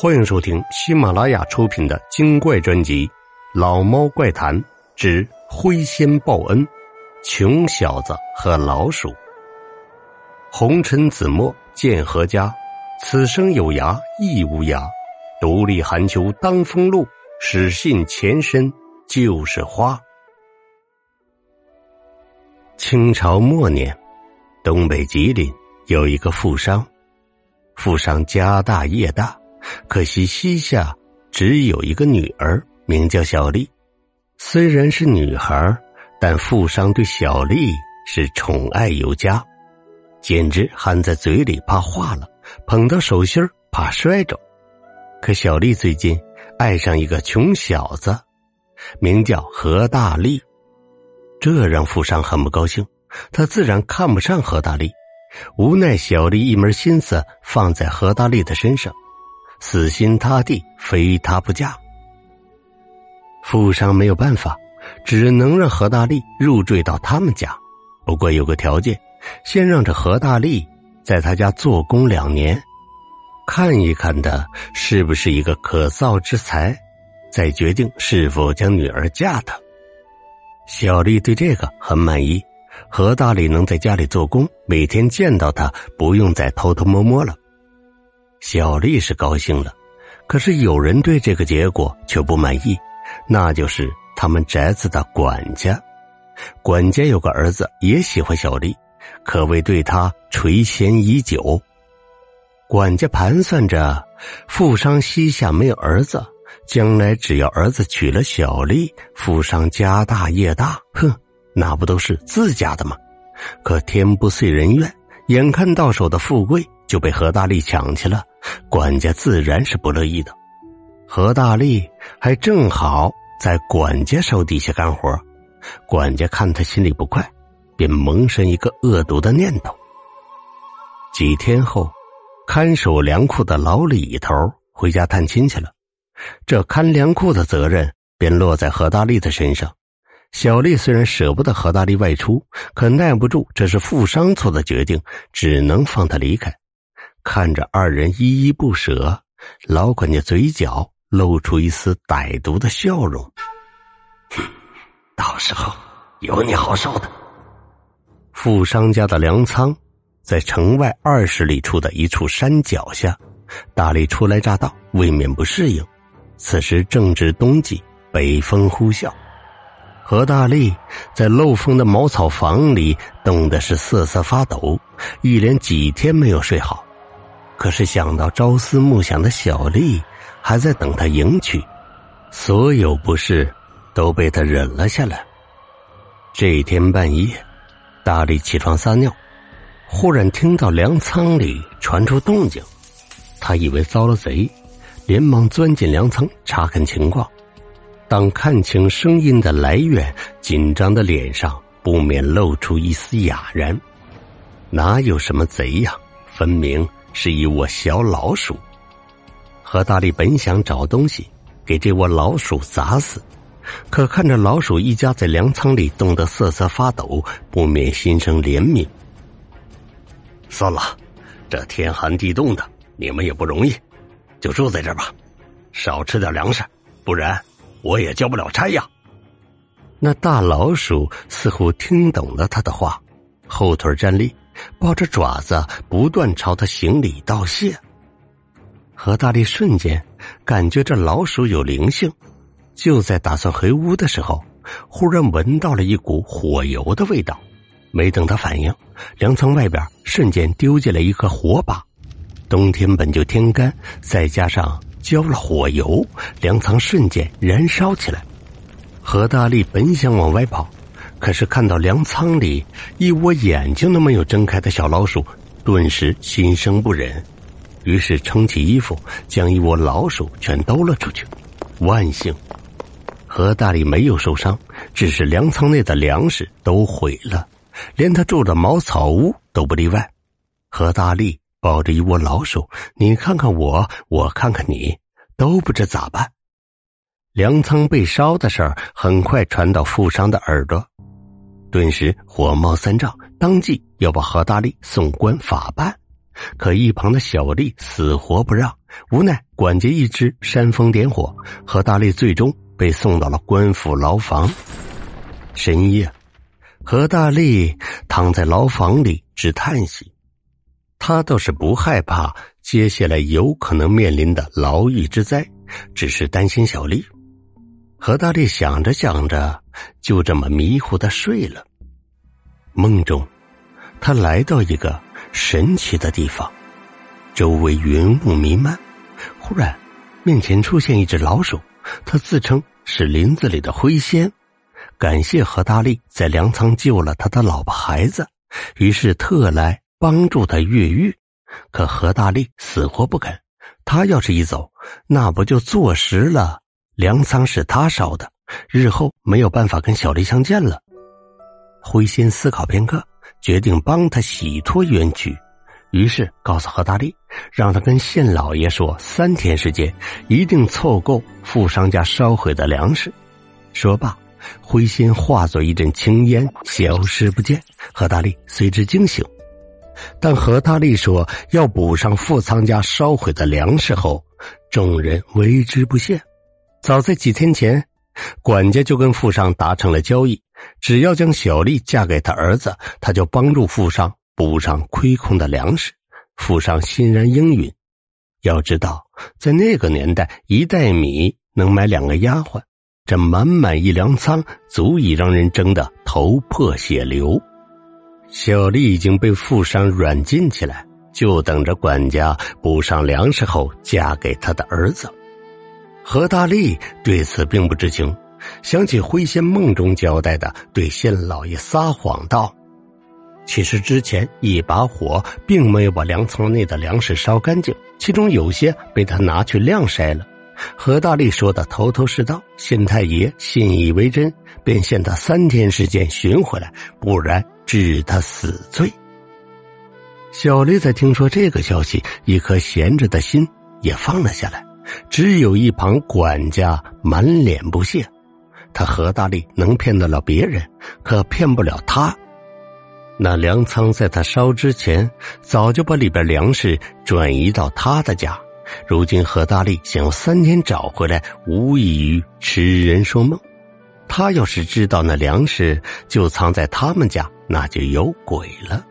欢迎收听喜马拉雅出品的精怪专辑《老猫怪谈之灰仙报恩》，穷小子和老鼠。红尘紫陌见何家，此生有涯亦无涯，独立寒秋当风露，始信前身就是花。清朝末年，东北吉林有一个富商，富商家大业大，可惜膝下只有一个女儿，名叫小丽。虽然是女孩，但富商对小丽是宠爱有加，简直含在嘴里怕化了，捧到手心怕摔着。可小丽最近爱上一个穷小子，名叫何大力，这让富商很不高兴，他自然看不上何大力。无奈小丽一门心思放在何大力的身上，死心塌地，非他不嫁。富商没有办法，只能让何大力入赘到他们家，不过有个条件，先让这何大力在他家做工2年，看一看他是不是一个可造之才，再决定是否将女儿嫁他。小丽对这个很满意，何大力能在家里做工，每天见到他不用再偷偷摸摸了。小丽是高兴了，可是有人对这个结果却不满意，那就是他们宅子的管家。管家有个儿子也喜欢小丽，可谓对她垂涎已久。管家盘算着，富商膝下没有儿子，将来只要儿子娶了小丽，富商家大业大，那不都是自家的吗？可天不遂人愿，眼看到手的富贵就被何大力抢去了，管家自然是不乐意的。何大力还正好在管家手底下干活，管家看他心里不快，便萌生一个恶毒的念头。几天后，看守粮库的老李头回家探亲去了，这看粮库的责任便落在何大力的身上。小丽虽然舍不得何大力外出，可耐不住这是富商做的决定，只能放他离开。看着二人依依不舍，老管家嘴角露出一丝歹毒的笑容。到时候有你好受的。富商家的粮仓在城外20里处的一处山脚下，大力初来乍到，未免不适应。此时正值冬季，北风呼啸，何大力在漏风的茅草房里冻得是瑟瑟发抖，一连几天没有睡好。可是想到朝思暮想的小丽还在等他迎娶，所有不适都被他忍了下来。这天半夜，大力起床撒尿，忽然听到粮仓里传出动静，他以为遭了贼，连忙钻进粮仓查看情况。当看清声音的来源，紧张的脸上不免露出一丝哑然。哪有什么贼呀，分明是一窝小老鼠。何大力本想找东西给这窝老鼠砸死，可看着老鼠一家在粮仓里冻得瑟瑟发抖，不免心生怜悯。算了，这天寒地冻的，你们也不容易，就住在这儿吧，少吃点粮食，不然我也交不了差呀。那大老鼠似乎听懂了他的话，后腿站立，抱着爪子不断朝他行礼道谢。何大力瞬间感觉这老鼠有灵性，就在打算回屋的时候，忽然闻到了一股火油的味道。没等他反应，粮仓外边瞬间丢进了一个火把。冬天本就天干，再加上浇了火油，粮仓瞬间燃烧起来。何大力本想往外跑，可是看到粮仓里一窝眼睛都没有睁开的小老鼠，顿时心生不忍，于是撑起衣服将一窝老鼠全兜了出去。万幸何大力没有受伤，只是粮仓内的粮食都毁了，连他住的茅草屋都不例外。何大力抱着一窝老鼠，你看看我，我看看你，都不知咋办。粮仓被烧的事儿很快传到富商的耳朵，顿时火冒三丈，当即要把何大力送官法办。可一旁的小丽死活不让，无奈管chế一支煽风点火，何大力最终被送到了官府牢房。深夜，何大力躺在牢房里直叹息，他倒是不害怕接下来有可能面临的牢狱之灾，只是担心小丽。何大力想着想着，就这么迷糊的睡了。梦中，他来到一个神奇的地方，周围云雾弥漫，忽然面前出现一只老鼠，他自称是林子里的灰仙，感谢何大力在粮仓救了他的老婆孩子，于是特来帮助他越狱。可何大力死活不肯，他要是一走，那不就坐实了粮仓是他烧的，日后没有办法跟小丽相见了。灰仙思考片刻，决定帮他洗脱冤屈，于是告诉何大力，让他跟县老爷说3天时间一定凑够富商家烧毁的粮食。说罢，灰仙化作一阵青烟消失不见，何大力随之惊醒。但何大力说要补上富仓家烧毁的粮食后，众人为之不屑。早在几天前，管家就跟富商达成了交易，只要将小丽嫁给他儿子，他就帮助富商补上亏空的粮食。富商欣然应允。要知道，在那个年代，一袋米能买2个丫鬟，这满满一粮仓足以让人争得头破血流。小丽已经被富商软禁起来，就等着管家补上粮食后嫁给他的儿子。何大力对此并不知情，想起灰仙梦中交代的，对县老爷撒谎道：“其实之前一把火并没有把粮仓内的粮食烧干净，其中有些被他拿去晾晒了。”何大力说的头头是道，县太爷信以为真，便限他3天时间寻回来，不然治他死罪。小丽在听说这个消息，一颗闲着的心也放了下来。只有一旁管家满脸不屑，他何大力能骗得了别人，可骗不了他。那粮仓在他烧之前，早就把里边粮食转移到他的家，如今何大力想要3天找回来，无异于痴人说梦。他要是知道那粮食就藏在他们家，那就有鬼了。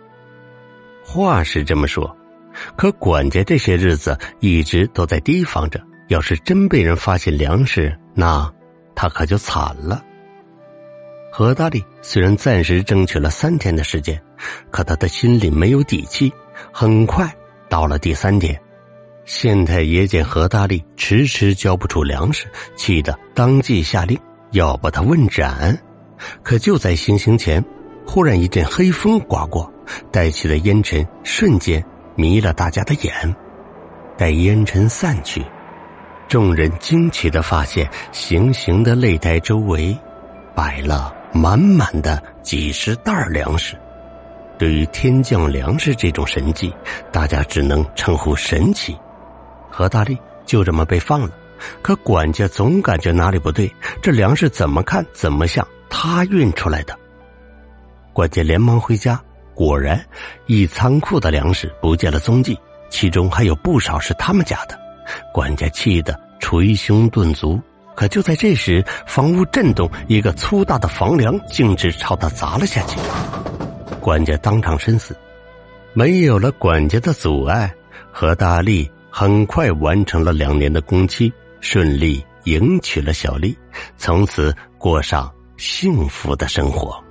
话是这么说，可管家这些日子一直都在提防着，要是真被人发现粮食，那他可就惨了。何大力虽然暂时争取了3天的时间，可他的心里没有底气。很快到了第3天，县太爷见何大力迟迟交不出粮食，气得当即下令要把他问斩。可就在行刑前，忽然一阵黑风刮过，带起的烟尘瞬间迷了大家的眼。待烟尘散去，众人惊奇地发现，行刑的擂台周围摆了满满的几10袋粮食。对于天降粮食这种神迹，大家只能称呼神奇。何大力就这么被放了，可管家总感觉哪里不对，这粮食怎么看怎么像他运出来的。管家连忙回家，果然一仓库的粮食不见了踪迹，其中还有不少是他们家的。管家气得捶胸顿足。可就在这时，房屋震动，一个粗大的房梁径直朝他砸了下去，管家当场身死。没有了管家的阻碍，何大力很快完成了2年的工期，顺利迎娶了小丽，从此过上幸福的生活。